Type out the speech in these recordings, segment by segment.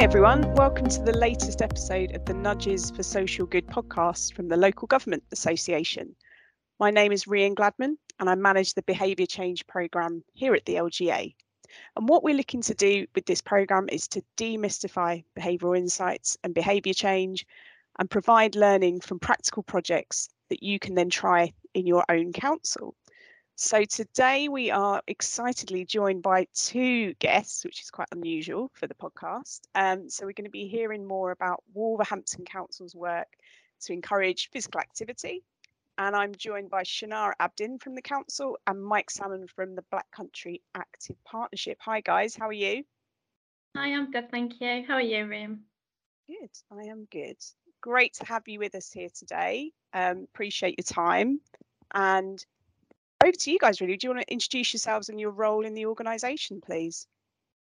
Hi everyone, welcome to the latest episode of the Nudges for Social Good podcast from the Local Government Association. My name is Rhian Gladman and I manage the Behaviour Change programme here at the LGA. And what we're looking to do with this programme is to demystify behavioural insights and behaviour change and provide learning from practical projects that you can then try in your own council. So today we are excitedly joined by two guests, which is quite unusual for the podcast. So we're going to be hearing more about Wolverhampton Council's work to encourage physical activity. And I'm joined by Shanara Abdin from the council and Mike Salmon from the Black Country Active Partnership. Hi guys, how are you? Hi, I'm good, thank you. How are you, Rhian? Good, I am good. Great to have you with us here today. Appreciate your time. And over to you guys, really. Do you want to introduce yourselves and your role in the organisation, please?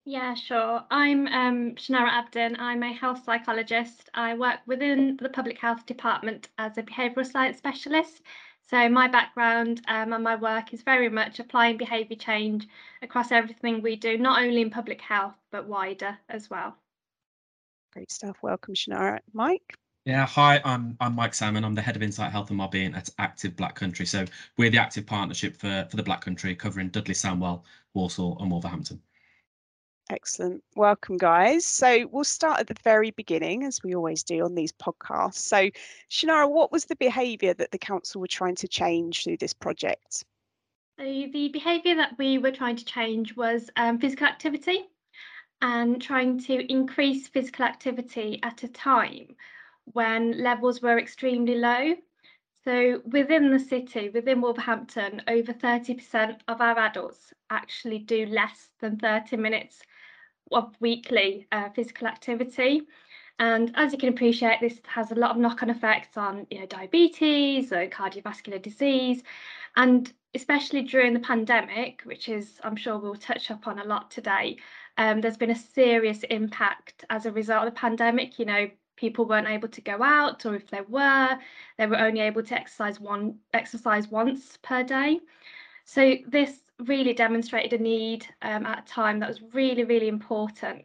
Yeah, sure. I'm Shanara Abdin. I'm a health psychologist. I work within the public health department as a behavioural science specialist. So my background and my work is very much applying behaviour change across everything we do, not only in public health, but wider as well. Great stuff. Welcome, Shanara. Mike? Yeah, hi, I'm Mike Salmon. I'm the head of Insight Health and Wellbeing at Active Black Country. So we're the active partnership for the Black Country, covering Dudley, Sandwell, Walsall and Wolverhampton. Excellent. Welcome, guys. So we'll start at the very beginning, as we always do on these podcasts. So Shanara, what was the behaviour that the council were trying to change through this project? So the behaviour that we were trying to change was physical activity, and trying to increase physical activity at a time when levels were extremely low. So within the city, within Wolverhampton, over 30% of our adults actually do less than 30 minutes of weekly physical activity. And as you can appreciate, this has a lot of knock-on effects on, diabetes or cardiovascular disease. And especially during the pandemic, which is, I'm sure we'll touch upon a lot today, there's been a serious impact as a result of the pandemic. People weren't able to go out, or if they were only able to exercise once per day. So this really demonstrated a need at a time that was really, really important.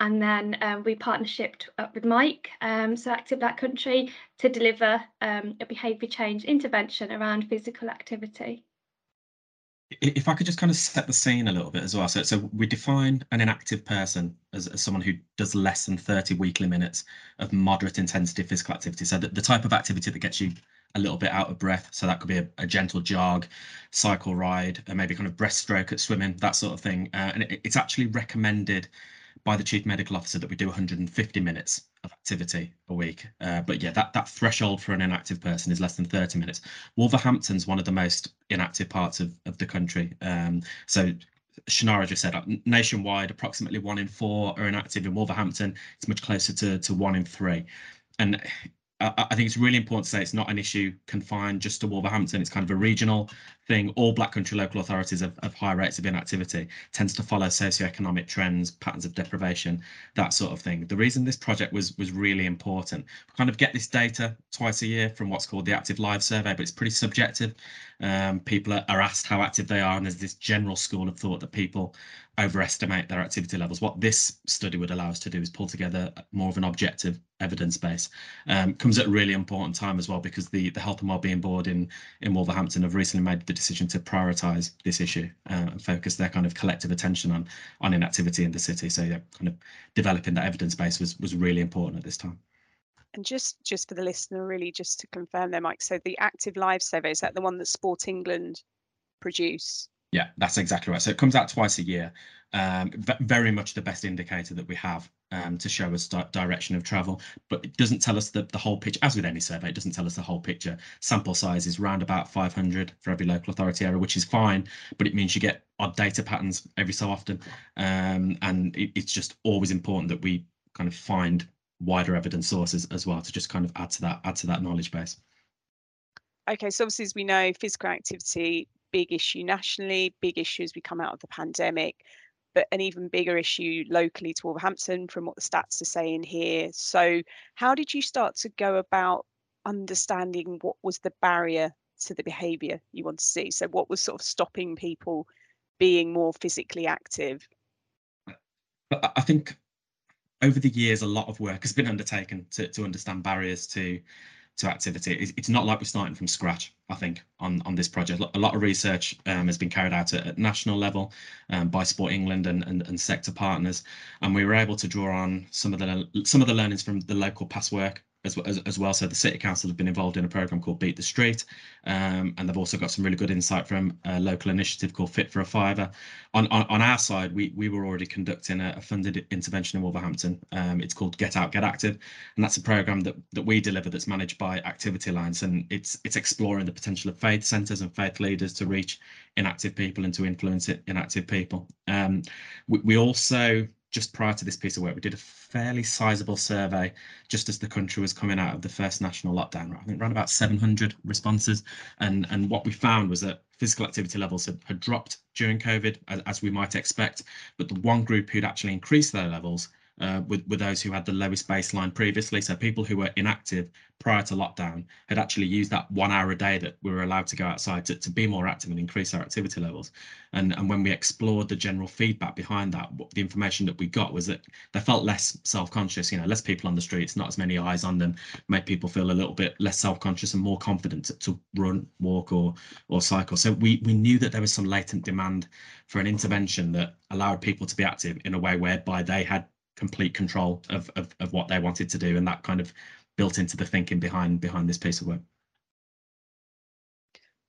And then we partnershiped up with Mike, so Active Black Country, to deliver a behaviour change intervention around physical activity. If I could just kind of set the scene a little bit as well. So we define an inactive person as someone who does less than 30 weekly minutes of moderate intensity physical activity. So the type of activity that gets you a little bit out of breath. So that could be a gentle jog, cycle ride, and maybe kind of breaststroke at swimming, that sort of thing. And it's actually recommended by the Chief Medical Officer that we do 150 minutes of activity a week. But yeah, that threshold for an inactive person is less than 30 minutes. Wolverhampton's one of the most inactive parts of the country. So Shanara just said, nationwide, approximately 1 in 4 are inactive. In Wolverhampton, it's much closer to 1 in 3. And I think it's really important to say it's not an issue confined just to Wolverhampton. It's kind of a regional thing. All Black Country local authorities have high rates of inactivity, tends to follow socioeconomic trends, patterns of deprivation, that sort of thing. The reason this project was really important, we kind of get this data twice a year from what's called the Active Lives survey, but it's pretty subjective. People are asked how active they are, and there's this general school of thought that people overestimate their activity levels. What this study would allow us to do is pull together more of an objective evidence base. Comes at a really important time as well, because the Health and Wellbeing Board in Wolverhampton have recently made the decision to prioritise this issue and focus their kind of collective attention on inactivity in the city. So yeah, kind of developing that evidence base was really important at this time. And just for the listener, really, just to confirm there, Mike, so the Active Lives survey, is that the one that Sport England produce? Yeah, that's exactly right. So it comes out twice a year. Very much the best indicator that we have to show us direction of travel, but it doesn't tell us the whole picture. As with any survey, it doesn't tell us the whole picture. Sample size is round about 500 for every local authority area, which is fine, but it means you get odd data patterns every so often. And it's just always important that we kind of find wider evidence sources as well to just kind of add to that knowledge base. Okay, so obviously, as we know, physical activity, big issue nationally, big issue as we come out of the pandemic, but an even bigger issue locally to Wolverhampton from what the stats are saying here. So how did you start to go about understanding what was the barrier to the behaviour you want to see? So what was sort of stopping people being more physically active? I think over the years, a lot of work has been undertaken to understand barriers to activity. It's not like we're starting from scratch, I think, on this project. A lot of research has been carried out at national level by Sport England and sector partners, and we were able to draw on some of the learnings from the local past work as well. So the City Council have been involved in a programme called Beat the Street, and they've also got some really good insight from a local initiative called Fit for a Fiver. On our side, we were already conducting a funded intervention in Wolverhampton. It's called Get Out, Get Active, and that's a programme that we deliver that's managed by Activity Alliance, and it's exploring the potential of faith centres and faith leaders to reach inactive people and to influence inactive people. We also, just prior to this piece of work, we did a fairly sizable survey just as the country was coming out of the first national lockdown. I think around about 700 responses, and what we found was that physical activity levels had dropped during COVID, as we might expect, but the one group who'd actually increased their levels were those who had the lowest baseline previously. So people who were inactive prior to lockdown had actually used that 1 hour a day that we were allowed to go outside to be more active and increase our activity levels. And when we explored the general feedback behind that, the information that we got was that they felt less self-conscious, less people on the streets, not as many eyes on them, made people feel a little bit less self-conscious and more confident to run, walk or cycle. So we knew that there was some latent demand for an intervention that allowed people to be active in a way whereby they had complete control of what they wanted to do, and that kind of built into the thinking behind this piece of work.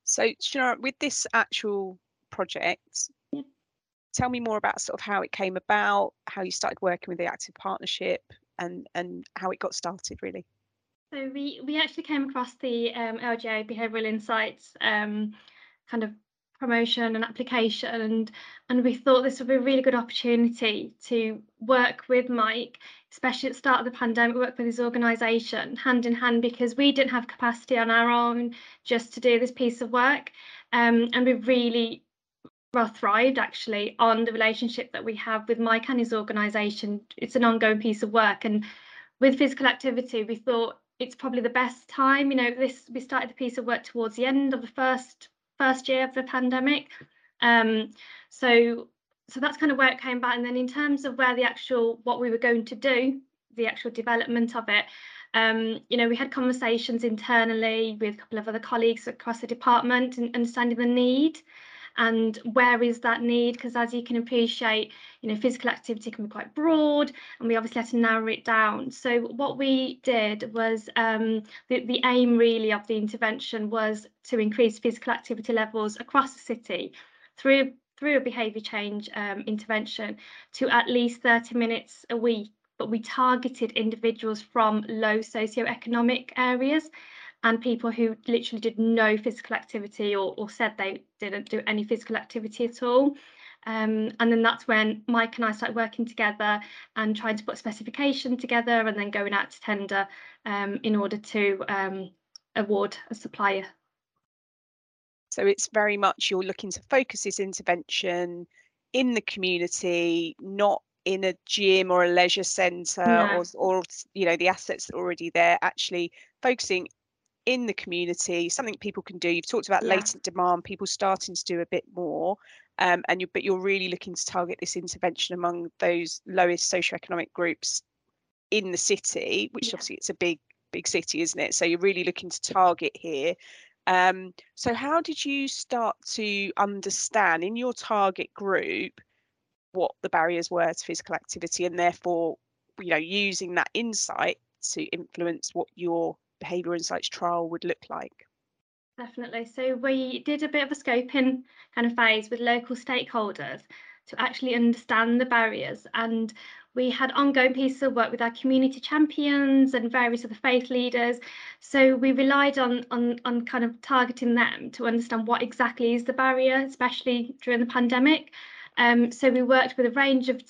So Shanara, with this actual project, tell me more about sort of how it came about, how you started working with the Active Partnership, and how it got started, really. So we actually came across the LGA Behavioural Insights kind of promotion and application, and we thought this would be a really good opportunity to work with Mike, especially at the start of the pandemic, work with his organisation hand in hand, because we didn't have capacity on our own just to do this piece of work, and we really well thrived actually on the relationship that we have with Mike and his organisation. It's an ongoing piece of work, and with physical activity we thought it's probably the best time. We started the piece of work towards the end of the first year of the pandemic, so that's kind of where it came back. And then in terms of where what we were going to do, the actual development of it, we had conversations internally with a couple of other colleagues across the department and understanding the need and where is that need, because as you can appreciate, physical activity can be quite broad, and we obviously had to narrow it down. So what we did was, the aim really of the intervention was to increase physical activity levels across the city through a behaviour change intervention to at least 30 minutes a week, but we targeted individuals from low socioeconomic areas and people who literally did no physical activity or said they didn't do any physical activity at all. And then that's when Mike and I started working together and trying to put specification together and then going out to tender in order to award a supplier. So it's very much you're looking to focus this intervention in the community, not in a gym or a leisure centre, no, or the assets that are already there, actually focusing in the community, something people can do. You've talked about latent demand, people starting to do a bit more, but you're really looking to target this intervention among those lowest socioeconomic groups in the city, which obviously it's a big city, isn't it? So you're really looking to target here. So how did you start to understand in your target group what the barriers were to physical activity, and therefore, using that insight to influence what your behaviour insights trial would look like? Definitely. So we did a bit of a scoping kind of phase with local stakeholders to actually understand the barriers, and we had ongoing pieces of work with our community champions and various other faith leaders. So we relied on kind of targeting them to understand what exactly is the barrier, especially during the pandemic. So we worked with a range of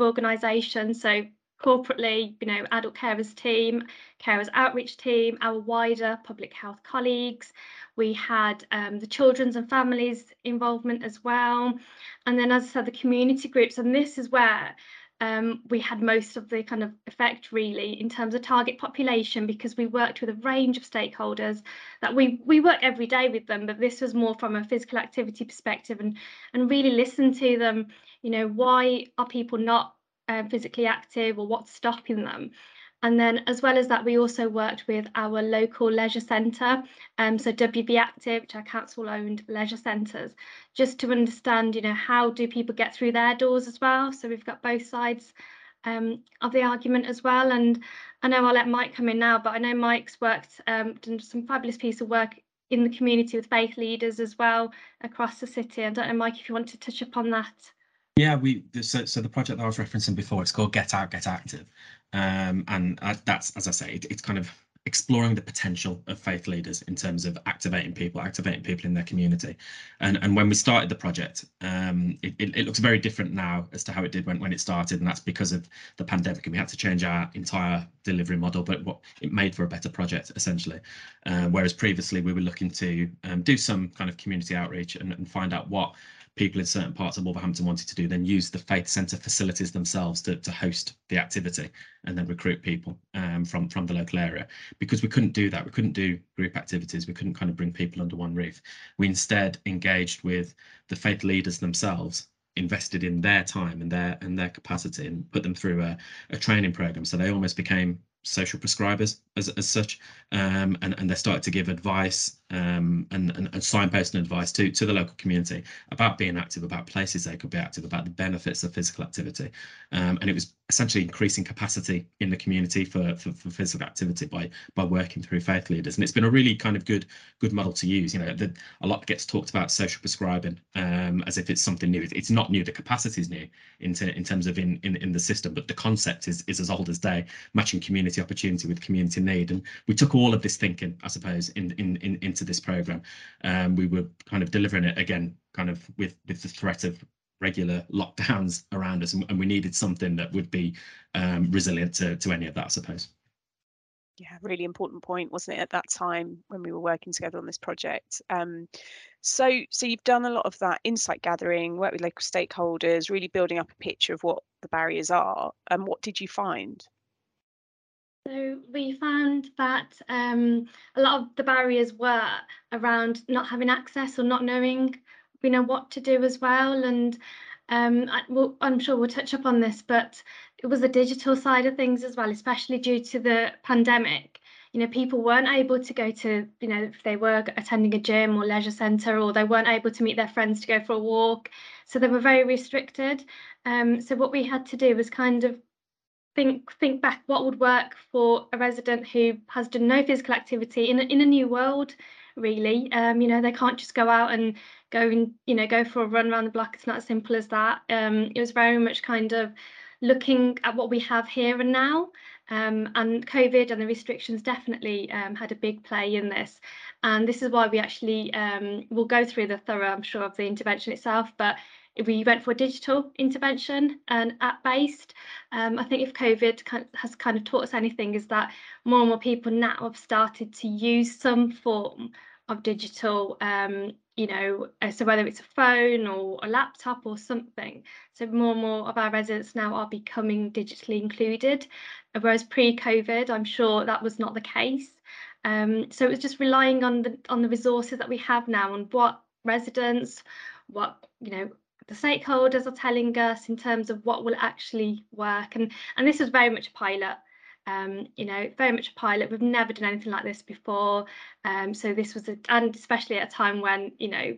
organisations, so corporately, adult carers team, carers outreach team, our wider public health colleagues. We had the children's and families involvement as well. And then, as I said, the community groups. And this is where we had most of the kind of effect, really, in terms of target population, because we worked with a range of stakeholders that we work every day with them, but this was more from a physical activity perspective, and really listen to them. Why are people not physically active or what's stopping them. And then as well as that, we also worked with our local leisure centre, so WV Active, which are council-owned leisure centres, just to understand, you know, how do people get through their doors as well. So we've got both sides of the argument as well. And I know I'll let Mike come in now, but I know Mike's worked, done some fabulous piece of work in the community with faith leaders as well across the city. I don't know, Mike, if you want to touch upon that. Yeah, so the project that I was referencing before, it's called Get Out, Get Active. And that's, as I say, it's kind of exploring the potential of faith leaders in terms of activating people in their community. And when we started the project, it looks very different now as to how it did when it started. And that's because of the pandemic, and we had to change our entire delivery model, but what it made for a better project, essentially. Whereas previously we were looking to do some kind of community outreach and find out what people in certain parts of Wolverhampton wanted to do, then use the faith centre facilities themselves to host the activity and then recruit people from the local area. Because we couldn't do that, we couldn't do group activities, we couldn't kind of bring people under one roof. We instead engaged with the faith leaders themselves, invested in their time and their capacity, and put them through a training programme. So they almost became social prescribers as such, and they started to give advice and signposting advice to the local community about being active, about places they could be active, about the benefits of physical activity, and it was essentially increasing capacity in the community for physical activity by working through faith leaders. And it's been a really kind of good model to use. You know, a lot gets talked about social prescribing as if it's something new. It's not new. The capacity is new in terms of in the system, but the concept is as old as day, matching community opportunity with community need. And we took all of this thinking, I suppose, into this program. We were kind of delivering it again, kind of with the threat of regular lockdowns around us, and we needed something that would be resilient to any of that, I suppose. Yeah, really important point, wasn't it, at that time when we were working together on this project. So you've done a lot of that insight gathering, work with local stakeholders, really building up a picture of what the barriers are. And what did you find? So we found that a lot of the barriers were around not having access or not knowing, you know, what to do as well. And I'm sure we'll touch upon this, but it was the digital side of things as well, especially due to the pandemic. You know, people weren't able to go to, you know, if they were attending a gym or leisure centre, or they weren't able to meet their friends to go for a walk. So they were very restricted. So what we had to do was kind of think back what would work for a resident who has done no physical activity in a new world, really. You know, they can't just go out and go for a run around the block. It's not as simple as that. It was very much kind of looking at what we have here and now, and COVID and the restrictions definitely had a big play in this. And this is why we actually will go through the thorough, I'm sure, of the intervention itself, but we went for a digital intervention and app-based. I think if COVID has kind of taught us anything, is that more and more people now have started to use some form of digital, so whether it's a phone or a laptop or something. So more and more of our residents now are becoming digitally included, whereas pre-COVID, I'm sure that was not the case. So it was just relying on the resources that we have now, and what residents, the stakeholders are telling us in terms of what will actually work. And this was very much a pilot, We've never done anything like this before. So this was, and especially at a time when, you know,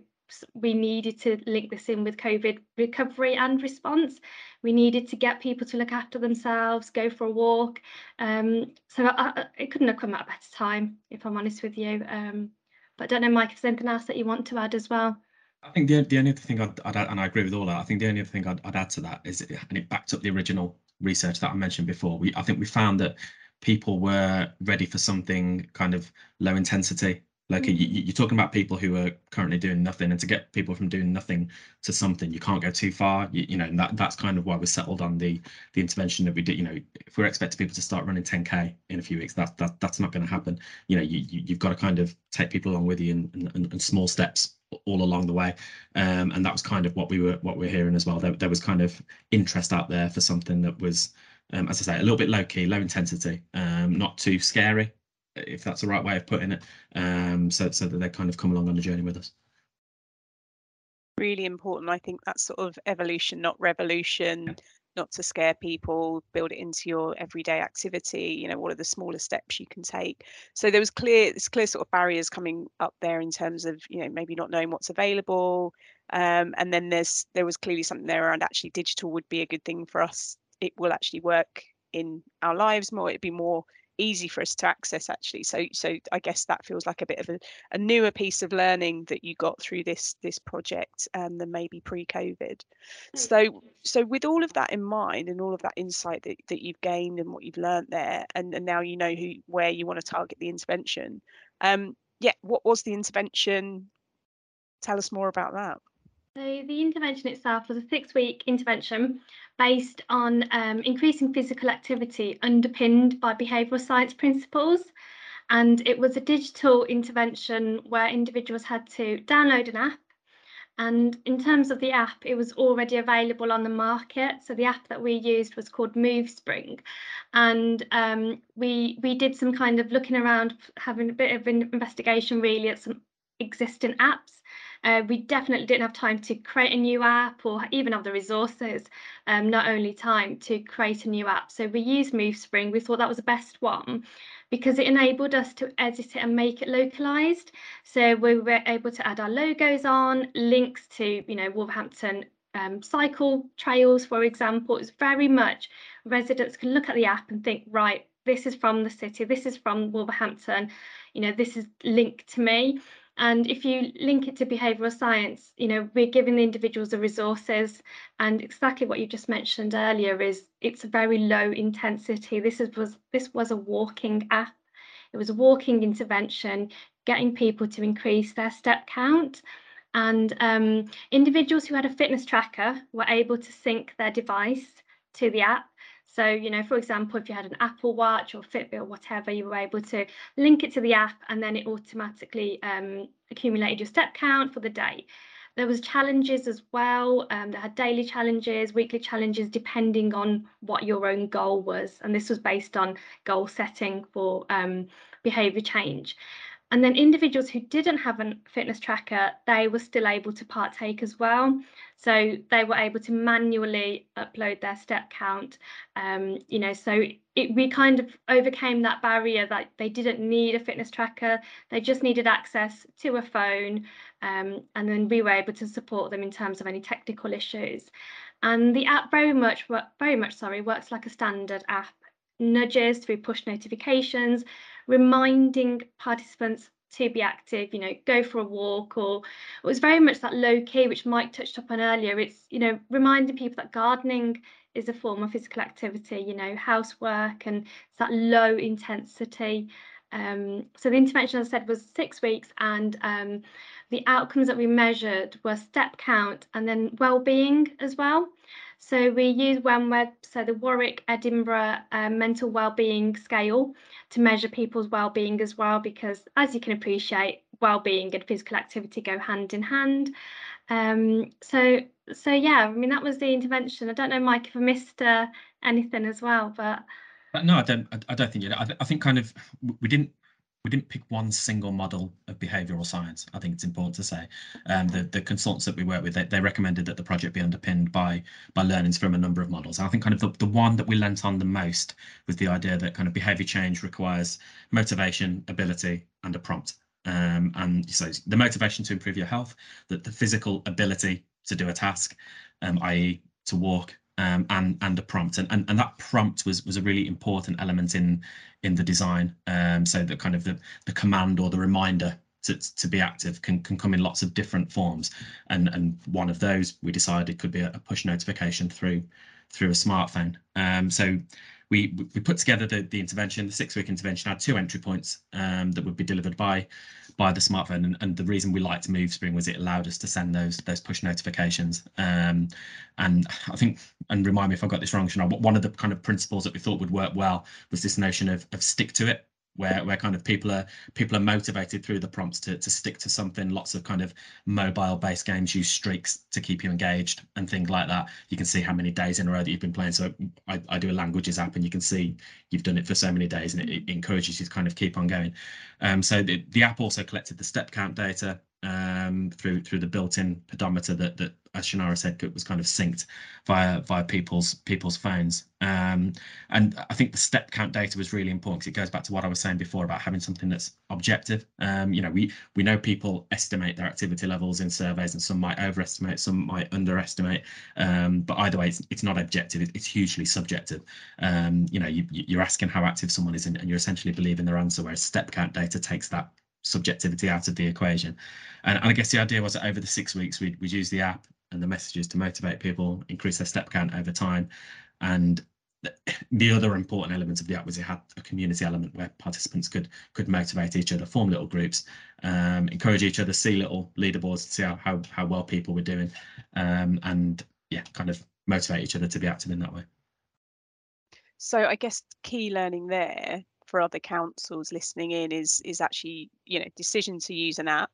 we needed to link this in with COVID recovery and response. We needed to get people to look after themselves, go for a walk. So it couldn't have come at a better time, if I'm honest with you. But I don't know, Mike, if there's anything else that you want to add as well. I think the only other thing I'd add, and I agree with all that, I think the only other thing I'd add to that is, and it backed up the original research that I mentioned before, I think we found that people were ready for something kind of low intensity. Like you're talking about people who are currently doing nothing, and to get people from doing nothing to something, you can't go too far. That's kind of why we settled on the intervention that we did. You know, if we're expecting people to start running 10k in a few weeks, that's not going to happen. You know, you've got to kind of take people along with you in small steps all along the way, and that was kind of what we're hearing as well. There was kind of interest out there for something that was, as I say, a little bit low key, low intensity, not too scary, if that's the right way of putting it, so that they kind of come along on the journey with us. Really important. I think that sort of evolution, not revolution, not to scare people, build it into your everyday activity. You know, what are the smaller steps you can take? So there was clear sort of barriers coming up there in terms of, you know, maybe not knowing what's available. And then there was clearly something there around actually digital would be a good thing for us. It will actually work in our lives more. It'd be more easy for us to access, actually. So I guess that feels like a bit of a newer piece of learning that you got through this project than maybe pre-COVID. So with all of that in mind and all of that insight that you've gained and what you've learnt there, and now you know where you want to target the intervention. What was the intervention? Tell us more about that. So the intervention itself was a 6-week intervention based on increasing physical activity underpinned by behavioural science principles, and it was a digital intervention where individuals had to download an app, and in terms of the app, it was already available on the market. So the app that we used was called Movespring, and we did some kind of looking around, having a bit of an investigation really at some existing apps. We definitely didn't have time to create a new app or even have the resources, not only time to create a new app. So we used Movespring. We thought that was the best one because it enabled us to edit it and make it localised. So we were able to add our logos on, links to, you know, Wolverhampton cycle trails, for example. It's very much residents can look at the app and think, right, this is from the city, this is from Wolverhampton, you know, this is linked to me. And if you link it to behavioural science, you know, we're giving the individuals the resources, and exactly what you just mentioned earlier is it's a very low intensity. This was a walking app. It was a walking intervention, getting people to increase their step count. And individuals who had a fitness tracker were able to sync their device to the app. So, you know, for example, if you had an Apple Watch or Fitbit or whatever, you were able to link it to the app, and then it automatically accumulated your step count for the day. There was challenges as well. They had daily challenges, weekly challenges, depending on what your own goal was. And this was based on goal setting for behaviour change. And then individuals who didn't have a fitness tracker, they were still able to partake as well. So they were able to manually upload their step count. You know, so we kind of overcame that barrier that they didn't need a fitness tracker. They just needed access to a phone. And then we were able to support them in terms of any technical issues. And the app very much works like a standard app. Nudges through push notifications, reminding participants to be active, you know, go for a walk, or it was very much that low key, which Mike touched upon earlier. It's, you know, reminding people that gardening is a form of physical activity, you know, housework, and it's that low intensity. So the intervention, as I said, was 6 weeks, and the outcomes that we measured were step count and then well-being as well. So we used WEMWED, so the Warwick-Edinburgh Mental Wellbeing Scale, to measure people's wellbeing as well, because as you can appreciate, wellbeing and physical activity go hand in hand. So yeah, I mean, that was the intervention. I don't know, Mike, if I missed anything as well, but. No, I don't think you know. I think kind of we didn't pick one single model of behavioural science. I think it's important to say the consultants that we work with, they recommended that the project be underpinned by learnings from a number of models. And I think kind of the one that we lent on the most was the idea that kind of behaviour change requires motivation, ability and a prompt. And so the motivation to improve your health, that the physical ability to do a task, i.e. to walk, and a prompt, and that prompt was a really important element in the design, so that kind of the command or the reminder to be active can come in lots of different forms, and one of those we decided could be a push notification through a smartphone. So we put together the intervention. The 6-week intervention had 2 entry points that would be delivered by the smartphone, and the reason we liked Movespring was it allowed us to send those push notifications. And I think, and remind me if I got this wrong, Shanara, one of the kind of principles that we thought would work well was this notion of stick to it, where kind of people are motivated through the prompts to stick to something. Lots of kind of mobile based games use streaks to keep you engaged and things like that. You can see how many days in a row that you've been playing. So I do a languages app, and you can see you've done it for so many days, and it encourages you to kind of keep on going. So the app also collected the step count data, through the built-in pedometer that, as Shanara said, was kind of synced via people's phones. And I think the step count data was really important, because it goes back to what I was saying before about having something that's objective. You know, we know people estimate their activity levels in surveys, and some might overestimate, some might underestimate. But either way, it's not objective; it's hugely subjective. You know, you're asking how active someone is, and you're essentially believing their answer. Whereas step count data takes that subjectivity out of the equation. And I guess the idea was that over the 6 weeks, we'd use the app and the messages to motivate people, increase their step count over time. And the other important element of the app was it had a community element where participants could motivate each other, form little groups, encourage each other, see little leaderboards to see how well people were doing, and yeah, kind of motivate each other to be active in that way. So I guess key learning there for other councils listening in is actually, you know, decision to use an app,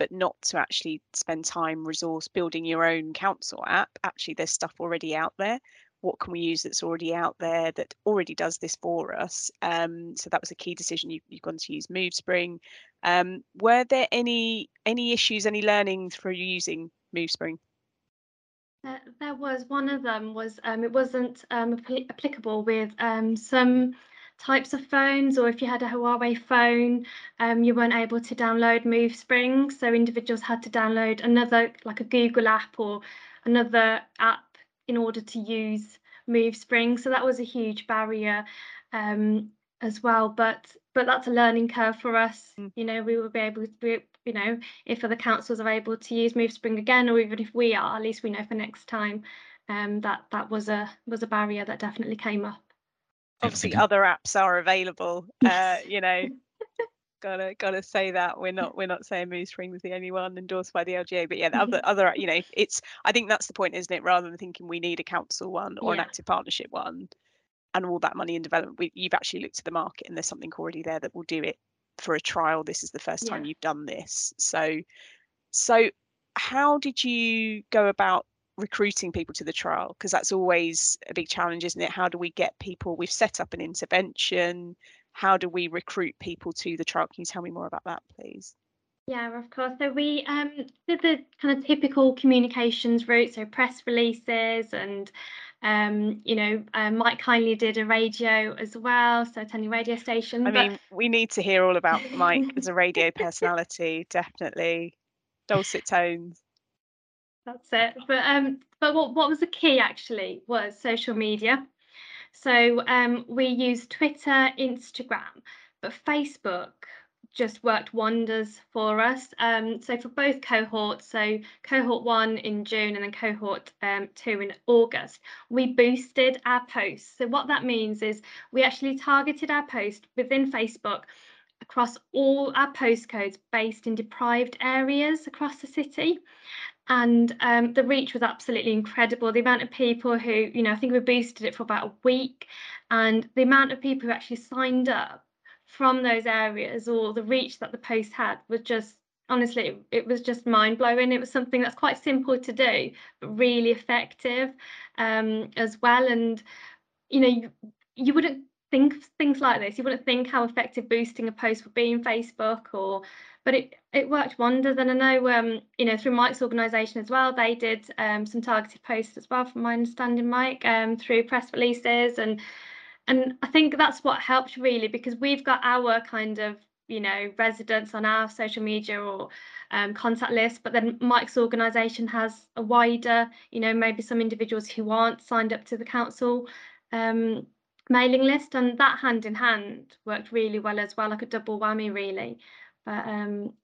but not to actually spend time, resource building your own council app. Actually, there's stuff already out there. What can we use that's already out there that already does this for us? So that was a key decision. You've gone to use Movespring. Were there any issues, any learning through using Movespring? There was. One of them was it wasn't applicable with some types of phones, or if you had a Huawei phone, you weren't able to download Movespring, so individuals had to download another, like a Google app or another app, in order to use Movespring. So that was a huge barrier as well, but that's a learning curve for us. You know, we will be able to, you know, if other councils are able to use Movespring again, or even if we are, at least we know for next time. That was a barrier that definitely came up. Obviously, other apps are available. You know, gotta say that we're not saying Movespring was the only one endorsed by the LGA, but yeah, the other, you know, it's. I think that's the point, isn't it? Rather than thinking we need a council one or an active partnership one, and all that money in development, you've actually looked at the market, and there's something already there that will do it for a trial. This is the first time you've done this, so how did you go about recruiting people to the trial? Because that's always a big challenge, isn't it? How do we get people? We've set up an intervention. How do we recruit people to the trial? Can you tell me more about that, please? Yeah, of course. So we did the kind of typical communications route, so press releases, and you know, Mike kindly did a radio as well, so attending radio stations. I mean, we need to hear all about Mike as a radio personality, definitely. Dulcet tones. That's it. But what was the key actually was social media. So we used Twitter, Instagram, but Facebook just worked wonders for us. So for both cohorts, so cohort 1 in June and then cohort 2 in August, we boosted our posts. So what that means is we actually targeted our post within Facebook across all our postcodes based in deprived areas across the city. And the reach was absolutely incredible. The amount of people who, you know, I think we boosted it for about a week, and the amount of people who actually signed up from those areas, or the reach that the post had, was just, honestly, it was just mind blowing. It was something that's quite simple to do, but really effective as well. And, you know, you wouldn't think of things like this. You wouldn't think how effective boosting a post would be in Facebook, or but it worked wonders. And I know, you know, through Mike's organisation as well, they did some targeted posts as well, from my understanding, Mike, through press releases. And I think that's what helped really, because we've got our kind of, you know, residents on our social media or contact list, but then Mike's organisation has a wider, you know, maybe some individuals who aren't signed up to the council mailing list, and that hand in hand worked really well as well, like a double whammy really. But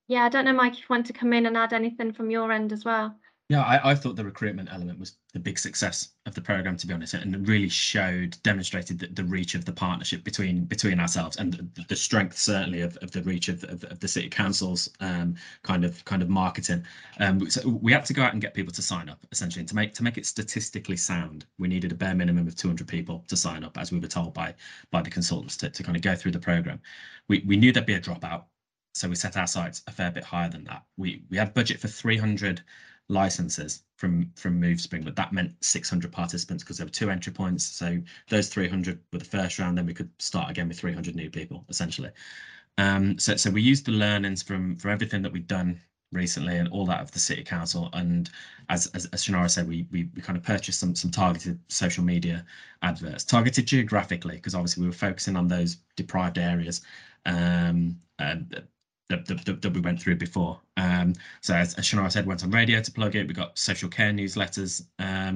yeah, I don't know, Mike, if you want to come in and add anything from your end as well. Yeah, I thought the recruitment element was the big success of the programme, to be honest, and it really demonstrated the reach of the partnership between ourselves, and the strength certainly of the reach of the City Council's kind of marketing. So we had to go out and get people to sign up, essentially, and to make it statistically sound, we needed a bare minimum of 200 people to sign up, as we were told by the consultants to kind of go through the programme. We knew there'd be a dropout, so we set our sights a fair bit higher than that. We had budget for 300 licenses from Movespring, but that meant 600 participants, because there were 2 entry points. So those 300 were the first round, then we could start again with 300 new people, essentially. So we used the learnings from everything that we'd done recently and all that of the City Council, and as Shanara said, we kind of purchased some targeted social media adverts, targeted geographically, because obviously we were focusing on those deprived areas that we went through before. So as Shanara said, went on radio to plug it. We got social care newsletters,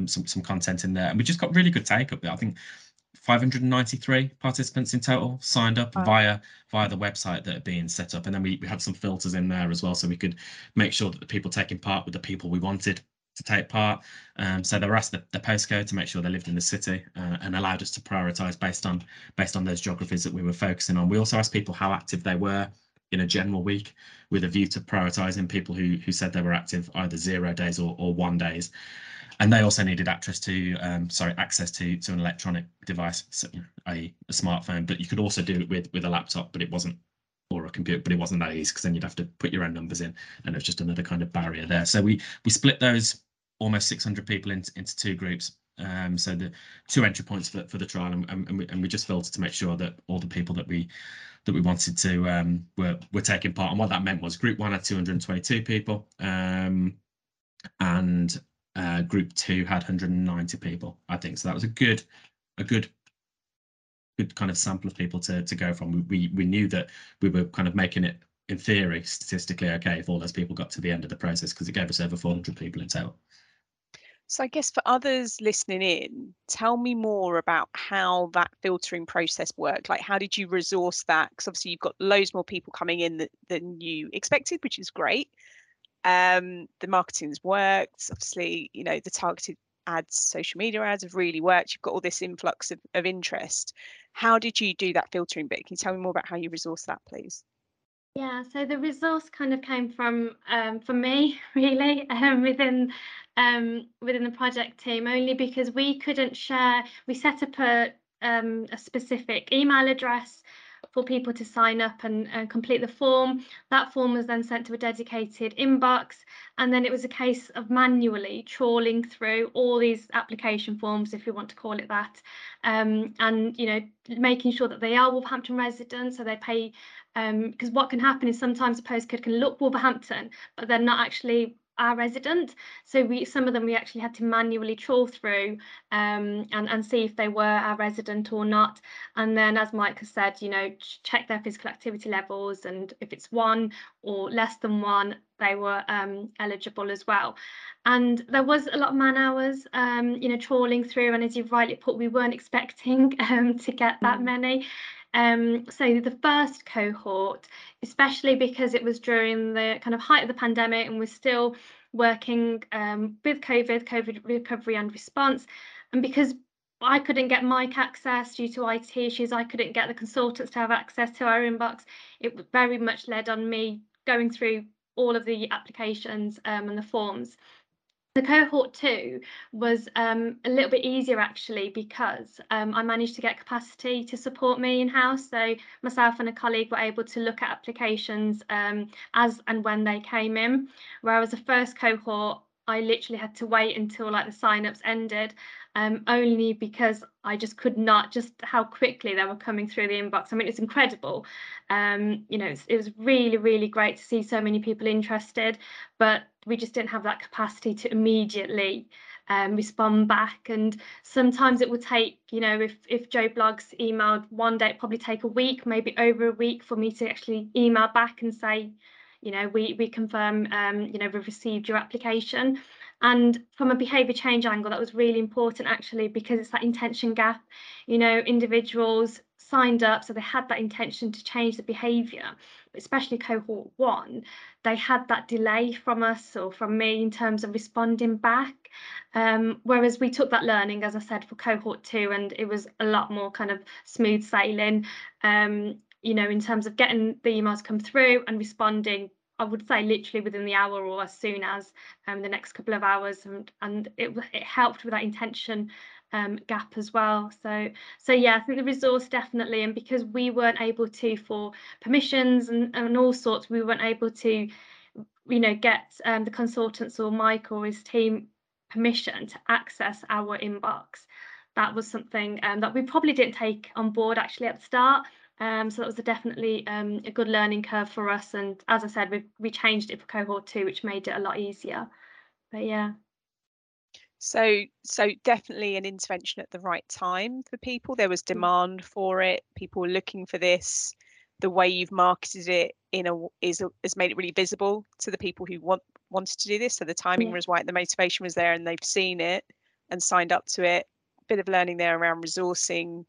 some content in there, and we just got really good take up. I think 593 participants in total signed up via the website that are being set up, and then we had some filters in there as well, so we could make sure that the people taking part were the people we wanted to take part. So they were asked the postcode to make sure they lived in the city, and allowed us to prioritise based on those geographies that we were focusing on. We also asked people how active they were in a general week, with a view to prioritising people who said they were active either 0 days or 1 day. And they also needed access to an electronic device, so, i.e. a smartphone, but you could also do it with a laptop, or a computer, but it wasn't that easy, because then you'd have to put your own numbers in, and it's just another kind of barrier there. So we split those almost 600 people into two groups. So the two entry points for the trial, and we just filtered to make sure that all the people that we wanted to were taking part. And what that meant was group one had 222 people, and group two had 190 people, I think. So that was a good kind of sample of people to go from. We knew that we were kind of making it, in theory, statistically okay if all those people got to the end of the process, because it gave us over 400 people in total. So I guess for others listening in, tell me more about how that filtering process worked. Like, how did you resource that? Because obviously you've got loads more people coming in than you expected, which is great. The marketing's worked, obviously, the targeted ads, social media ads have really worked. You've got all this influx of interest. How did you do that filtering bit? Can you tell me more about how you resourced that, please? Yeah, so the resource kind of came from me, really, within the project team, only because we couldn't share. We set up a specific email address for people to sign up and complete the form. That form was then sent to a dedicated inbox, and then it was a case of manually trawling through all these application forms, if you want to call it that, and making sure that they are Wolverhampton residents, so they pay. Because what can happen is sometimes a postcode can look Wolverhampton, but they're not actually our resident. So some of them we actually had to manually trawl through and see if they were our resident or not. And then, as Mike has said, check their physical activity levels, and if it's 1 or less than 1, they were eligible as well. And there was a lot of man hours, trawling through. And as you rightly put, we weren't expecting to get that many. So the first cohort, especially because it was during the kind of height of the pandemic and we're still working with COVID recovery and response, and because I couldn't get Mike access due to IT issues, I couldn't get the consultants to have access to our inbox, it very much led on me going through all of the applications and the forms. The cohort 2 was a little bit easier, actually, because I managed to get capacity to support me in-house. So myself and a colleague were able to look at applications as and when they came in, whereas the first cohort, I literally had to wait until the sign-ups ended, only because I just could not, just how quickly they were coming through the inbox. I mean, it's incredible. It was really, really great to see so many people interested, but we just didn't have that capacity to immediately respond back. And sometimes it would take, if Joe Bloggs emailed one day, it'd probably take a week, maybe over a week, for me to actually email back and say, we confirm, we've received your application. And from a behaviour change angle, that was really important, actually, because it's that intention gap. Individuals signed up, so they had that intention to change the behaviour, especially cohort 1. They had that delay from us, or from me, in terms of responding back. Whereas we took that learning, as I said, for cohort 2, and it was a lot more kind of smooth sailing. In terms of getting the emails come through and responding, I would say literally within the hour, or as soon as the next couple of hours, and it helped with that intention gap as well. So yeah, I think the resource definitely, and because we weren't able to, for permissions and all sorts, we weren't able to, get the consultants or Mike or his team permission to access our inbox. That was something that we probably didn't take on board, actually, at the start. So that was definitely a good learning curve for us. And as I said, we changed it for cohort 2, which made it a lot easier. But yeah. So definitely an intervention at the right time for people. There was demand for it. People were looking for this. The way you've marketed it has made it really visible to the people who wanted to do this. So the timing was right, the motivation was there, and they've seen it and signed up to it. Bit of learning there around resourcing,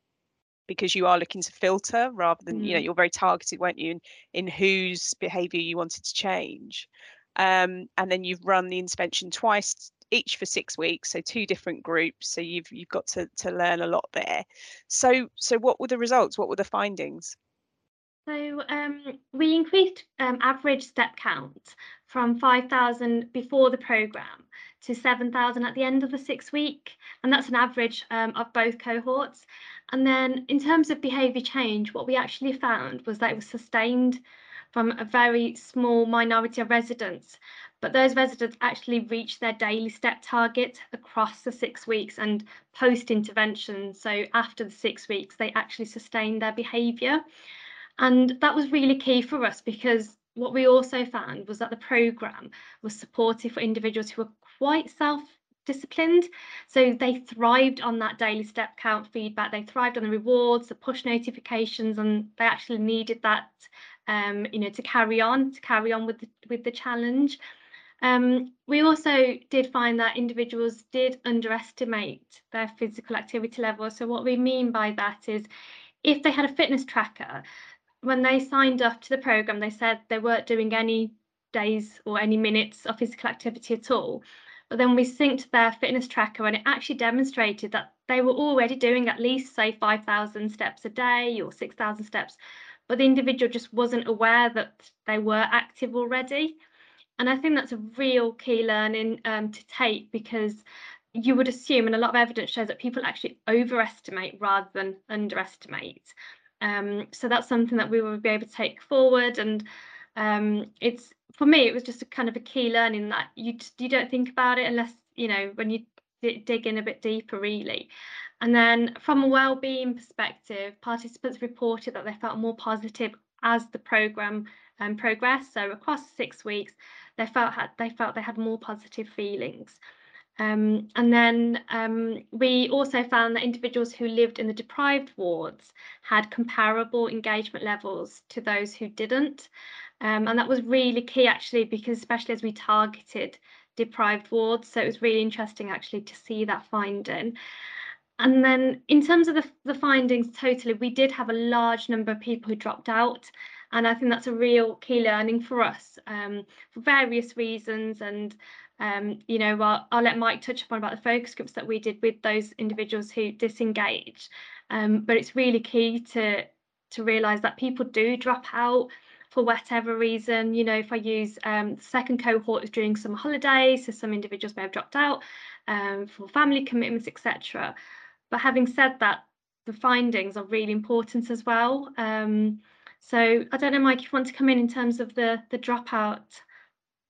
because you are looking to filter rather than you're very targeted, weren't you, in whose behaviour you wanted to change. And then you've run the intervention twice, each for 6 weeks, so 2 different groups. So you've got to learn a lot there. So what were the results? What were the findings? So we increased average step count from 5,000 before the programme to 7,000 at the end of the 6th week, and that's an average of both cohorts. And then in terms of behaviour change, what we actually found was that it was sustained from a very small minority of residents, but those residents actually reached their daily step target across the 6 weeks and post-intervention. So after the 6 weeks, they actually sustained their behaviour. And that was really key for us, because what we also found was that the programme was supportive for individuals who were quite self-disciplined. So they thrived on that daily step count feedback. They thrived on the rewards, the push notifications, and they actually needed that, to carry on with the challenge. We also did find that individuals did underestimate their physical activity level. So what we mean by that is, if they had a fitness tracker, when they signed up to the programme, they said they weren't doing any days or any minutes of physical activity at all. But then we synced their fitness tracker, and it actually demonstrated that they were already doing at least, say, 5,000 steps a day or 6,000 steps. But the individual just wasn't aware that they were active already. And I think that's a real key learning to take, because you would assume, and a lot of evidence shows, that people actually overestimate rather than underestimate. So that's something that we will be able to take forward. And it's, for me, it was just a kind of a key learning that you don't think about it unless, when you dig in a bit deeper, really. And then from a wellbeing perspective, participants reported that they felt more positive as the programme progressed. So across 6 weeks, they felt they had more positive feelings. And then we also found that individuals who lived in the deprived wards had comparable engagement levels to those who didn't. And that was really key, actually, because especially as we targeted deprived wards, so it was really interesting, actually, to see that finding. And then in terms of the findings totally, we did have a large number of people who dropped out. And I think that's a real key learning for us for various reasons. And I'll let Mike touch upon about the focus groups that we did with those individuals who disengage. But it's really key to realise that people do drop out for whatever reason. If I use the second cohort is during summer holidays, so some individuals may have dropped out for family commitments, etc. But having said that, the findings are really important as well. So I don't know, Mike, if you want to come in terms of the dropout.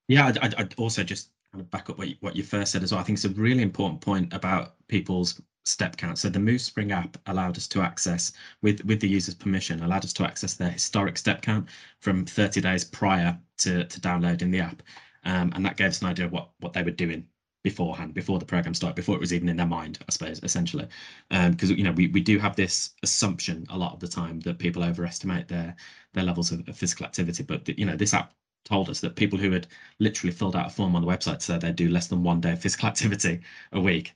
Yeah, I'd also just kind of back up what you first said as well. I think it's a really important point about people's step count. So the Movespring app allowed us to access, with the user's permission, allowed us to access their historic step count from 30 days prior to downloading the app. And that gave us an idea of what they were doing beforehand, before the program started, before it was even in their mind, I suppose, essentially. Because we do have this assumption a lot of the time that people overestimate their levels of physical activity. But this app told us that people who had literally filled out a form on the website to say they do less than 1 day of physical activity a week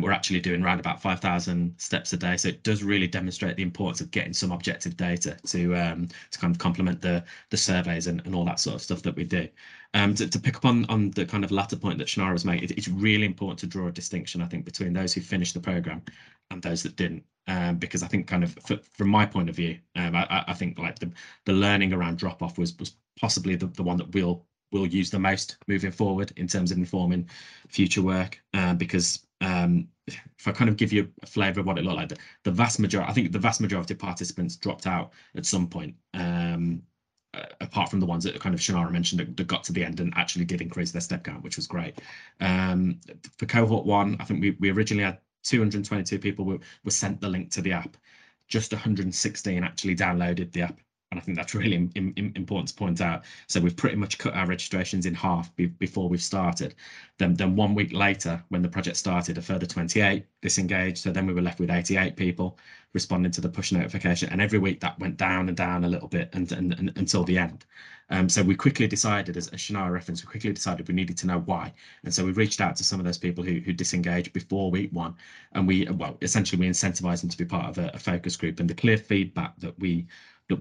were actually doing around about 5,000 steps a day. So it does really demonstrate the importance of getting some objective data to kind of complement the surveys and all that sort of stuff that we do. To pick up on the kind of latter point that Shanara was making, it's really important to draw a distinction, I think, between those who finished the programme and those that didn't. Because I think kind of from my point of view, I think like the learning around drop off was possibly the one that we'll use the most moving forward in terms of informing future work. Because if I kind of give you a flavour of what it looked like, the vast majority of participants dropped out at some point. Apart from the ones that kind of Shanara mentioned that got to the end and actually did increase their step count, which was great. For cohort 1, I think we originally had 222 people were sent the link to the app. just 116 actually downloaded the app. And I think that's really important to point out. So we've pretty much cut our registrations in half before we've started. Then 1 week later, when the project started, a further 28 disengaged. So then we were left with 88 people responding to the push notification. And every week that went down and down a little bit and until the end. So we quickly decided, as Shanara referenced, we quickly decided we needed to know why. And so we reached out to some of those people who disengaged before week one. And essentially we incentivized them to be part of a focus group. And the clear feedback that we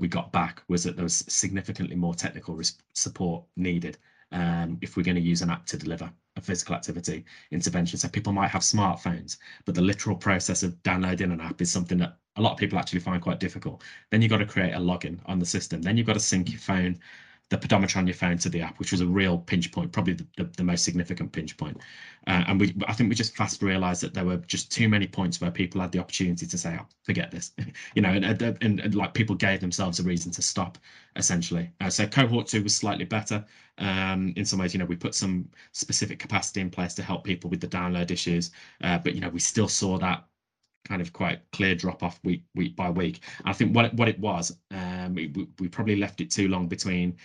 got back was that there was significantly more technical support needed if we're going to use an app to deliver a physical activity intervention. So people might have smartphones, but the literal process of downloading an app is something that a lot of people actually find quite difficult. Then you've got to create a login on the system. Then you've got to sync your phone, the pedometer on your phone to the app, which was a real pinch point, probably the most significant pinch point. And I think we just fast realised that there were just too many points where people had the opportunity to say, oh, forget this, you know, and like people gave themselves a reason to stop, essentially. So cohort 2 was slightly better. In some ways, you know, we put some specific capacity in place to help people with the download issues, but, you know, we still saw that kind of quite clear drop off week by week. I think what it was, we probably left it too long between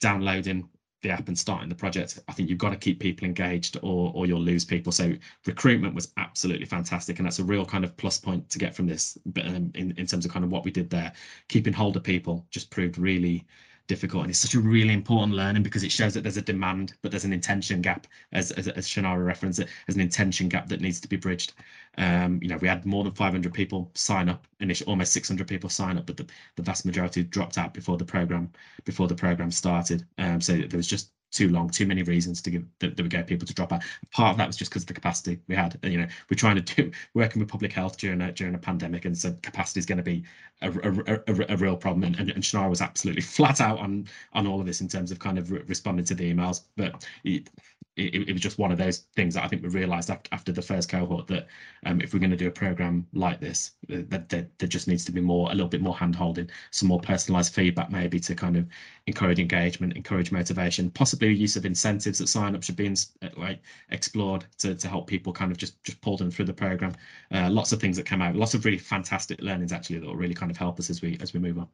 downloading the app and starting the project. I think you've got to keep people engaged or you'll lose people. So recruitment was absolutely fantastic, and that's a real kind of plus point to get from this. But in terms of kind of what we did there, keeping hold of people just proved really difficult, and it's such a really important learning because it shows that there's a demand, but there's an intention gap, as Shanara referenced it, there's an intention gap that needs to be bridged. You know, we had more than 500 people sign up, and almost 600 people sign up, but the vast majority dropped out before the program started. So there was just too long, too many reasons to give that would get people to drop out. Part of that was just because of the capacity we had. You know, we're trying to do working with public health during a pandemic, and so capacity is going to be a real problem. And Shanara was absolutely flat out on all of this in terms of kind of responding to the emails. But it was just one of those things that I think we realised after the first cohort that if we're going to do a programme like this, that there just needs to be a little bit more hand-holding, some more personalised feedback maybe to kind of encourage engagement, encourage motivation, possibly use of incentives that sign-up should be explored to help people kind of just pull them through the programme. Lots of things that come out, lots of really fantastic learnings actually that will really kind of help us as we move on.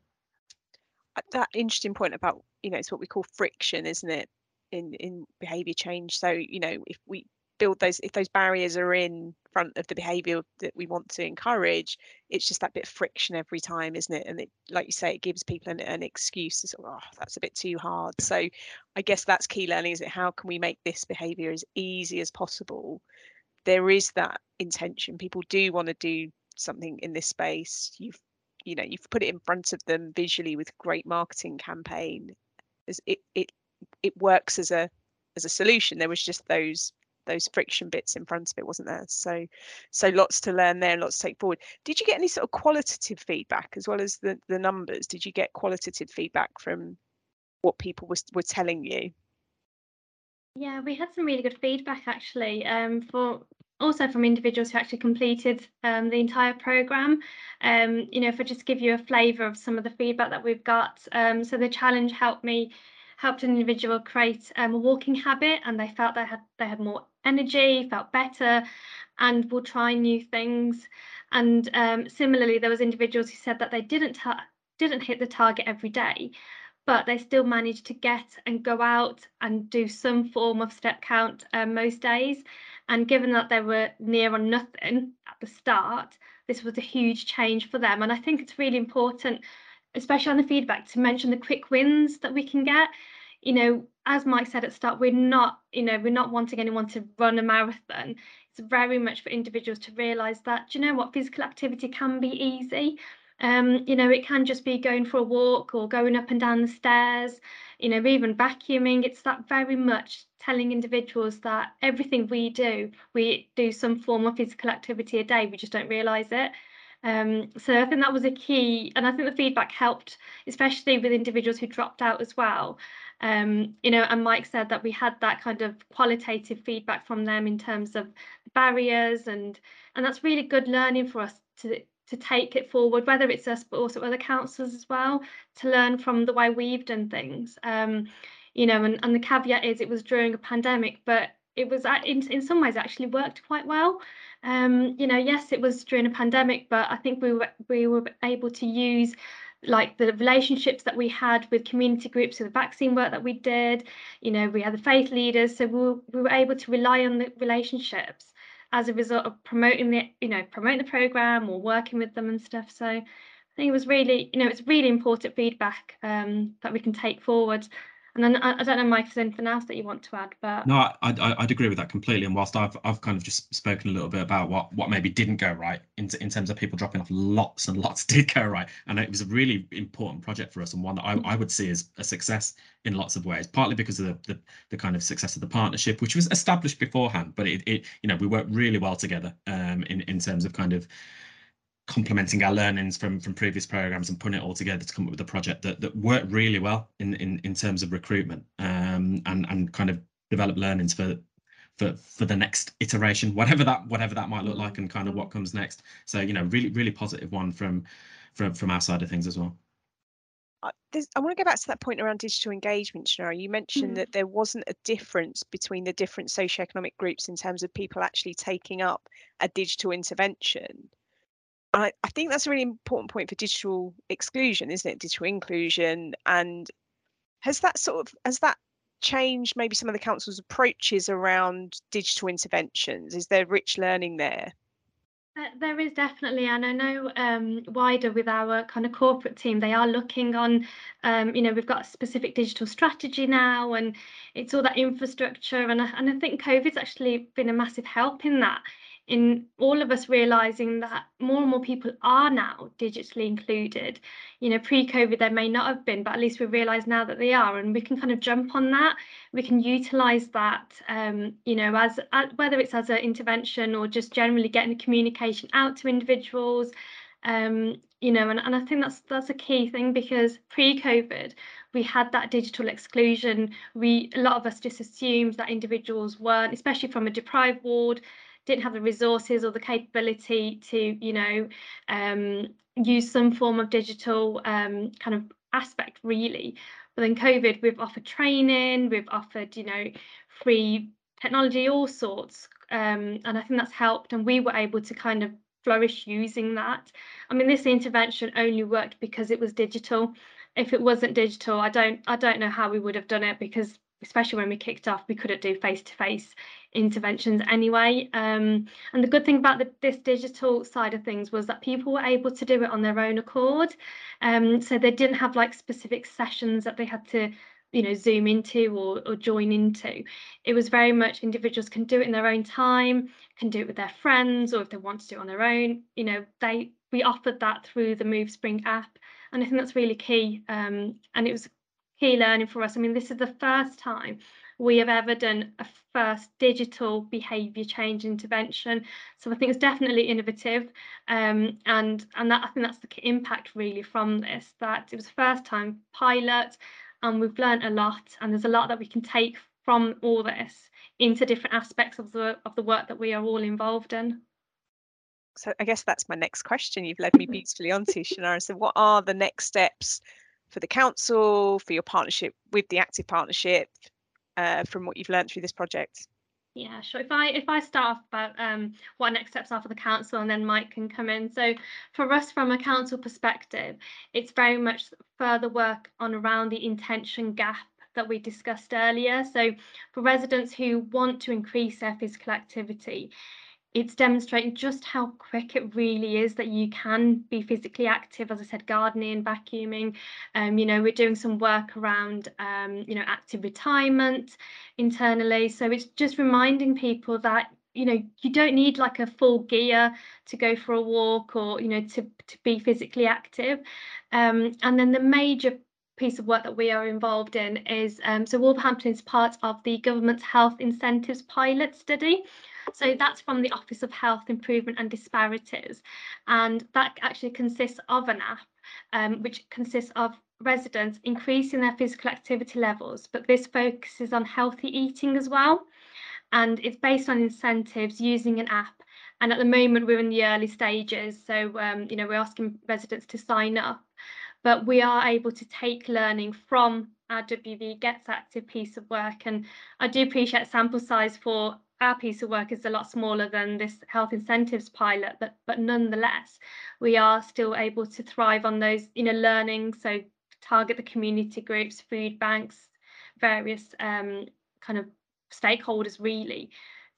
That interesting point about, you know, it's what we call friction, isn't it? In behaviour change. So, you know, if we build if those barriers are in front of the behaviour that we want to encourage, it's just that bit of friction every time, isn't it? And it, like you say, it gives people an excuse to sort of, oh, that's a bit too hard. So I guess that's key learning, isn't it? How can we make this behaviour as easy as possible? There is that intention. People do want to do something in this space. You've put it in front of them visually with great marketing campaign. It works as a solution. There was just those friction bits in front of it, wasn't there? So lots to learn there, lots to take forward. Did you get any sort of qualitative feedback as well as the numbers? Did you get qualitative feedback from what people were telling you? Yeah, we had some really good feedback actually, also from individuals who actually completed the entire programme. You know, if I just give you a flavour of some of the feedback that we've got. So the challenge helped an individual create a walking habit, and they felt they had more energy, felt better, and will try new things. And similarly, there was individuals who said that they didn't hit the target every day, but they still managed to get and go out and do some form of step count most days. And given that they were near on nothing at the start, this was a huge change for them. And I think it's really important, especially on the feedback, to mention the quick wins that we can get. You know, as Mike said at the start, we're not wanting anyone to run a marathon. It's very much for individuals to realise that, you know what, physical activity can be easy. You know, it can just be going for a walk or going up and down the stairs, you know, even vacuuming. It's that very much telling individuals that everything we do some form of physical activity a day. We just don't realise it. So I think that was a key, and I think the feedback helped, especially with individuals who dropped out as well. You know, and Mike said that we had that kind of qualitative feedback from them in terms of barriers, and that's really good learning for us to take it forward, whether it's us but also other councillors as well, to learn from the way we've done things. You know, and the caveat is it was during a pandemic, but it was in some ways actually worked quite well. You know, yes, it was during a pandemic, but I think we were able to use like the relationships that we had with community groups, so the vaccine work that we did, you know, we had the faith leaders, so we were able to rely on the relationships as a result of promoting the, you know, promoting the programme or working with them and stuff. So I think it was really, you know, it's really important feedback that we can take forward. And then I don't know, Mike, if there's anything else that you want to add, but no, I'd agree with that completely. And whilst I've kind of just spoken a little bit about what maybe didn't go right in terms of people dropping off, lots and lots did go right, and it was a really important project for us and one that I would see as a success in lots of ways. Partly because of the kind of success of the partnership, which was established beforehand, but it you know, we worked really well together in terms of kind of complementing our learnings from previous programs and putting it all together to come up with a project that worked really well in terms of recruitment, and kind of develop learnings for the next iteration, whatever that might look like, and kind of what comes next. So, you know, really, really positive one from our side of things as well. I want to go back to that point around digital engagement, Shanara. You mentioned that there wasn't a difference between the different socioeconomic groups in terms of people actually taking up a digital intervention. I think that's a really important point for digital exclusion, isn't it? Digital inclusion. And has that changed maybe some of the council's approaches around digital interventions? Is there rich learning there? There is definitely, and I know wider with our kind of corporate team, they are looking on, you know, we've got a specific digital strategy now, and it's all that infrastructure. And I think COVID's actually been a massive help in that, in all of us realising that more and more people are now digitally included. You know, pre-COVID they may not have been, but at least we realise now that they are, and we can kind of jump on that. We can utilise that, you know, as whether it's as an intervention or just generally getting the communication out to individuals, you know, and I think that's a key thing, because pre-COVID we had that digital exclusion. A lot of us just assumed that individuals weren't, especially from a deprived ward, didn't have the resources or the capability to, you know, use some form of digital kind of aspect, really. But then COVID, we've offered training, we've offered, you know, free technology, all sorts. And I think that's helped. And we were able to kind of flourish using that. I mean, this intervention only worked because it was digital. If it wasn't digital, I don't know how we would have done it, because especially when we kicked off, we couldn't do face-to-face interventions anyway. And the good thing about this digital side of things was that people were able to do it on their own accord. So they didn't have like specific sessions that they had to, you know, Zoom into or join into. It was very much individuals can do it in their own time, can do it with their friends, or if they want to do it on their own. You know, we offered that through the Movespring app. And I think that's really key. And it was key learning for us. I mean, this is the first time we have ever done a first digital behaviour change intervention, so I think it's definitely innovative, and that, I think that's the impact really from this, that it was a first time pilot, and we've learned a lot, and there's a lot that we can take from all this into different aspects of the work that we are all involved in. So I guess that's my next question. You've led me beautifully onto, Shanara. So what are the next steps for the council, for your partnership with the Active Partnership, from what you've learned through this project? Yeah, sure. If I start off about what next steps are for the council, and then Mike can come in. So for us, from a council perspective, it's very much further work on around the intention gap that we discussed earlier. So for residents who want to increase their physical activity, it's demonstrating just how quick it really is that you can be physically active. As I said, gardening, vacuuming, you know, we're doing some work around, you know, active retirement internally. So it's just reminding people that, you know, you don't need like a full gear to go for a walk or, you know, to be physically active. And then the major piece of work that we are involved in is, so Wolverhampton is part of the government's health incentives pilot study. So that's from the Office of Health Improvement and Disparities, and that actually consists of an app which consists of residents increasing their physical activity levels, but this focuses on healthy eating as well, and it's based on incentives using an app. And at the moment we're in the early stages, so you know, we're asking residents to sign up, but we are able to take learning from our WV Get Active piece of work. And I do appreciate sample size for our piece of work is a lot smaller than this health incentives pilot, but nonetheless, we are still able to thrive on those inner learning. So target the community groups, food banks, various kind of stakeholders really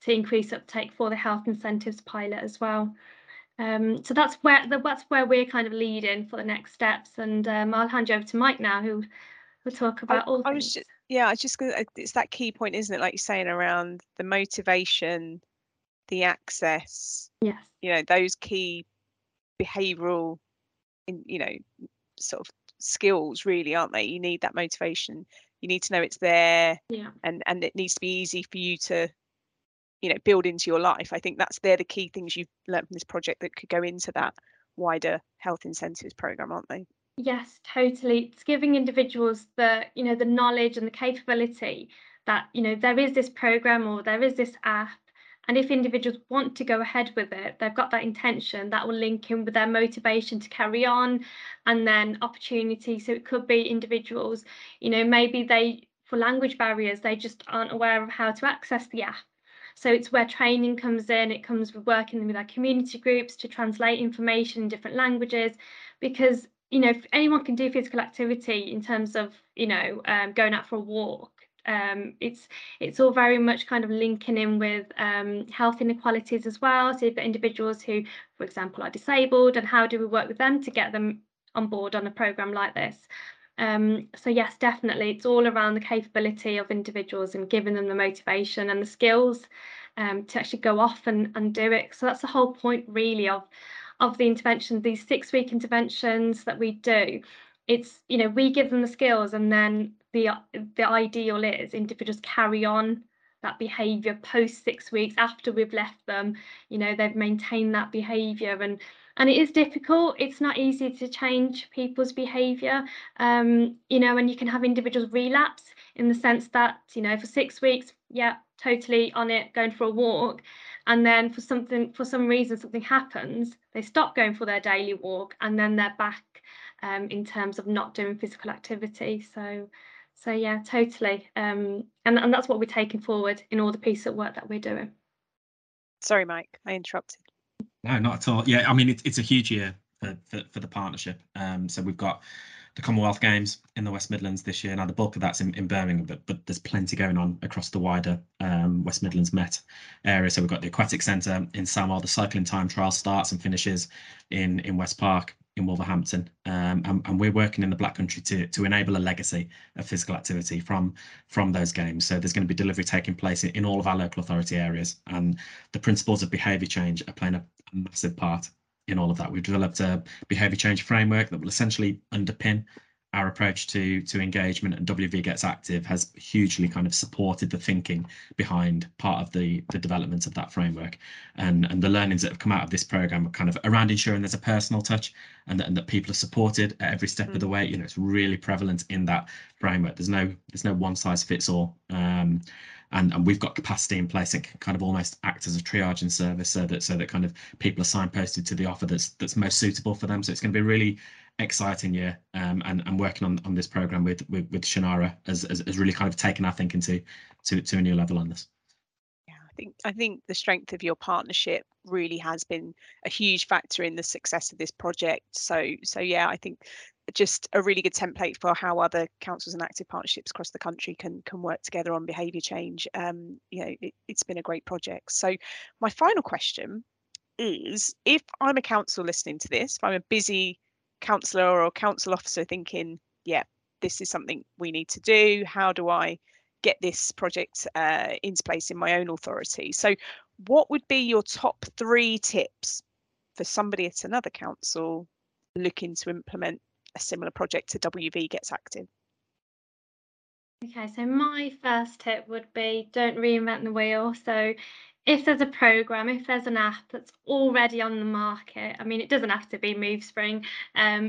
to increase uptake for the health incentives pilot as well. So that's where we're kind of leading for the next steps. And I'll hand you over to Mike now, who will talk about all things. Yeah, it's just it's that key point, isn't it? Like you're saying, around the motivation, the access. Yes. You know, those key behavioural, you know, sort of skills, really, aren't they? You need that motivation. You need to know it's there. Yeah. And it needs to be easy for you to, you know, build into your life. I think they're the key things you've learned from this project that could go into that wider health incentives programme, aren't they? Yes, totally. It's giving individuals the, you know, the knowledge and the capability that, you know, there is this program or there is this app, and if individuals want to go ahead with it, they've got that intention that will link in with their motivation to carry on, and then opportunity. So it could be individuals, you know, maybe they, for language barriers, they just aren't aware of how to access the app. So it's where training comes in. It comes with working with our community groups to translate information in different languages, because you know, if anyone can do physical activity in terms of, you know, going out for a walk, it's all very much kind of linking in with health inequalities as well. So you've got individuals who, for example, are disabled, and how do we work with them to get them on board on a programme like this? So yes, definitely, it's all around the capability of individuals and giving them the motivation and the skills to actually go off and do it. So that's the whole point, really, of the intervention, these 6-week interventions that we do. It's, you know, we give them the skills, and then the ideal is individuals carry on that behaviour post 6 weeks after we've left them. You know, they've maintained that behaviour, and it is difficult. It's not easy to change people's behaviour, you know, and you can have individuals relapse in the sense that, you know, for 6 weeks, yeah, totally on it, going for a walk, and then for some reason something happens, they stop going for their daily walk, and then they're back in terms of not doing physical activity. So yeah, totally, and that's what we're taking forward in all the piece of work that we're doing. Sorry, Mike, I interrupted. No, not at all. Yeah, I mean, it's a huge year for the partnership. So we've got the Commonwealth Games in the West Midlands this year. Now, the bulk of that's in Birmingham, but there's plenty going on across the wider West Midlands Met area. So we've got the Aquatic Centre in Sandwell, the cycling time trial starts and finishes in West Park, in Wolverhampton. And we're working in the Black Country to enable a legacy of physical activity from those games. So there's going to be delivery taking place in all of our local authority areas. And the principles of behaviour change are playing a massive part in all of that. We've developed a behaviour change framework that will essentially underpin our approach to engagement, and WV Gets Active has hugely kind of supported the thinking behind part of the development of that framework. And the learnings that have come out of this programme are kind of around ensuring there's a personal touch, and that people are supported at every step of the way. You know, it's really prevalent in that framework. There's no one size fits all. And we've got capacity in place that can kind of almost act as a triaging service, so that kind of people are signposted to the offer that's most suitable for them. So it's going to be a really exciting year, and working on this programme with Shanara has really kind of taken our thinking to a new level on this. Yeah, I think the strength of your partnership really has been a huge factor in the success of this project. So yeah, I think just a really good template for how other councils and active partnerships across the country can work together on behaviour change. You know, it's been a great project. So my final question is, if I'm a council listening to this, if I'm a busy councillor or council officer thinking, yeah, this is something we need to do, how do I get this project into place in my own authority? So what would be your top 3 tips for somebody at another council looking to implement a similar project to WV Gets Active? Okay, so my first tip would be, don't reinvent the wheel. So if there's a programme, if there's an app that's already on the market, I mean, it doesn't have to be Movespring,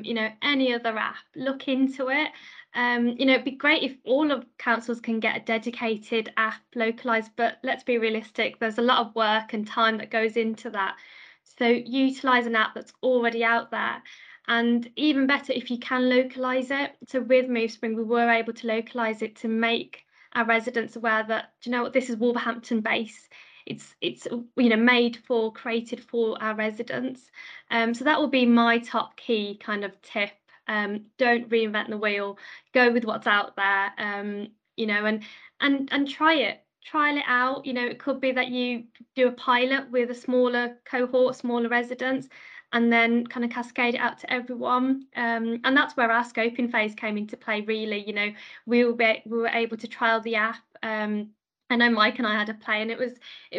you know, any other app, look into it. You know, it'd be great if all of councils can get a dedicated app localised, but let's be realistic, there's a lot of work and time that goes into that. So utilise an app that's already out there. And even better if you can localise it. So with Movespring, we were able to localise it to make our residents aware that, do you know what, this is Wolverhampton based. It's you know, made for, created for our residents. So that will be my top key kind of tip. Don't reinvent the wheel. Go with what's out there. You know, and try it. Trial it out. You know, it could be that you do a pilot with a smaller cohort, smaller residents, and then kind of cascade it out to everyone. And that's where our scoping phase came into play, really. You know, we were able to trial the app. I know Mike and I had a play, and it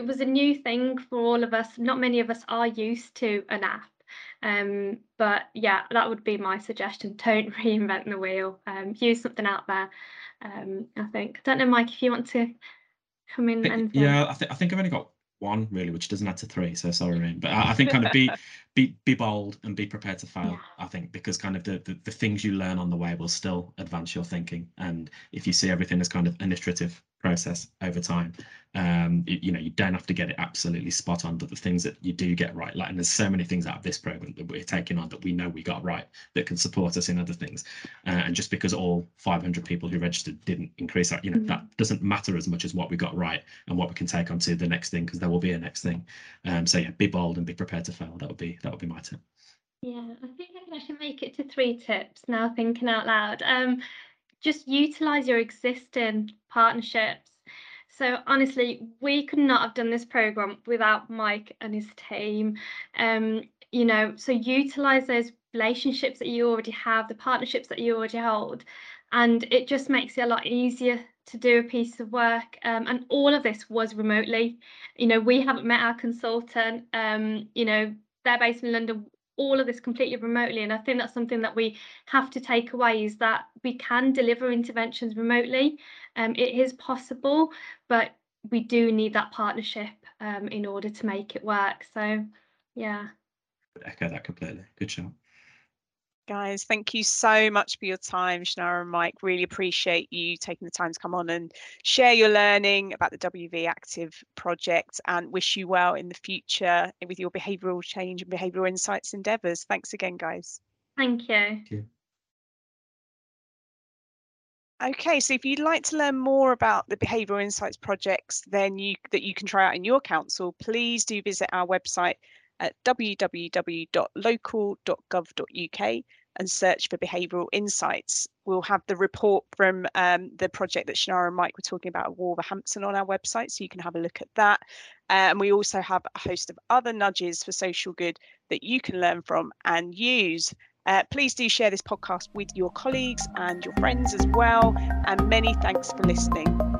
was a new thing for all of us. Not many of us are used to an app. But yeah, that would be my suggestion. Don't reinvent the wheel. Use something out there. I think. I don't know, Mike, if you want to come in and yeah, I think I've only got one really, which doesn't add to three, so sorry, Rhian. But I think kind of be bold and be prepared to fail. Yeah. I think because kind of the things you learn on the way will still advance your thinking, and if you see everything as kind of an iterative process over time, you know, you don't have to get it absolutely spot on, but the things that you do get right, like, and there's so many things out of this program that we're taking on that we know we got right that can support us in other things, and just because all 500 people who registered didn't increase that, you know, that doesn't matter as much as what we got right and what we can take on to the next thing, because there will be a next thing. So yeah, be bold and be prepared to fail. That would be my tip. Yeah, I think I'm going to make it to three tips now, thinking out loud. Just utilise your existing partnerships. So honestly, we could not have done this programme without Mike and his team. You know, so utilise those relationships that you already have, the partnerships that you already hold, and it just makes it a lot easier to do a piece of work. And all of this was remotely. You know, we haven't met our consultant. You know, they're based in London. All of this completely remotely, and I think that's something that we have to take away, is that we can deliver interventions remotely. It is possible, but we do need that partnership in order to make it work. So yeah, I echo that completely. Good job, guys. Thank you so much for your time, Shanara and Mike. Really appreciate you taking the time to come on and share your learning about the WV Active project, and wish you well in the future with your behavioural change and behavioural insights endeavours. Thanks again, guys. Thank you. Thank you. Okay, so if you'd like to learn more about the Behavioural Insights projects that you can try out in your council, please do visit our website at www.local.gov.uk and search for Behavioural Insights. We'll have the report from the project that Shanara and Mike were talking about at Wolverhampton on our website, so you can have a look at that. And we also have a host of other nudges for social good that you can learn from and use. Please do share this podcast with your colleagues and your friends as well. And many thanks for listening.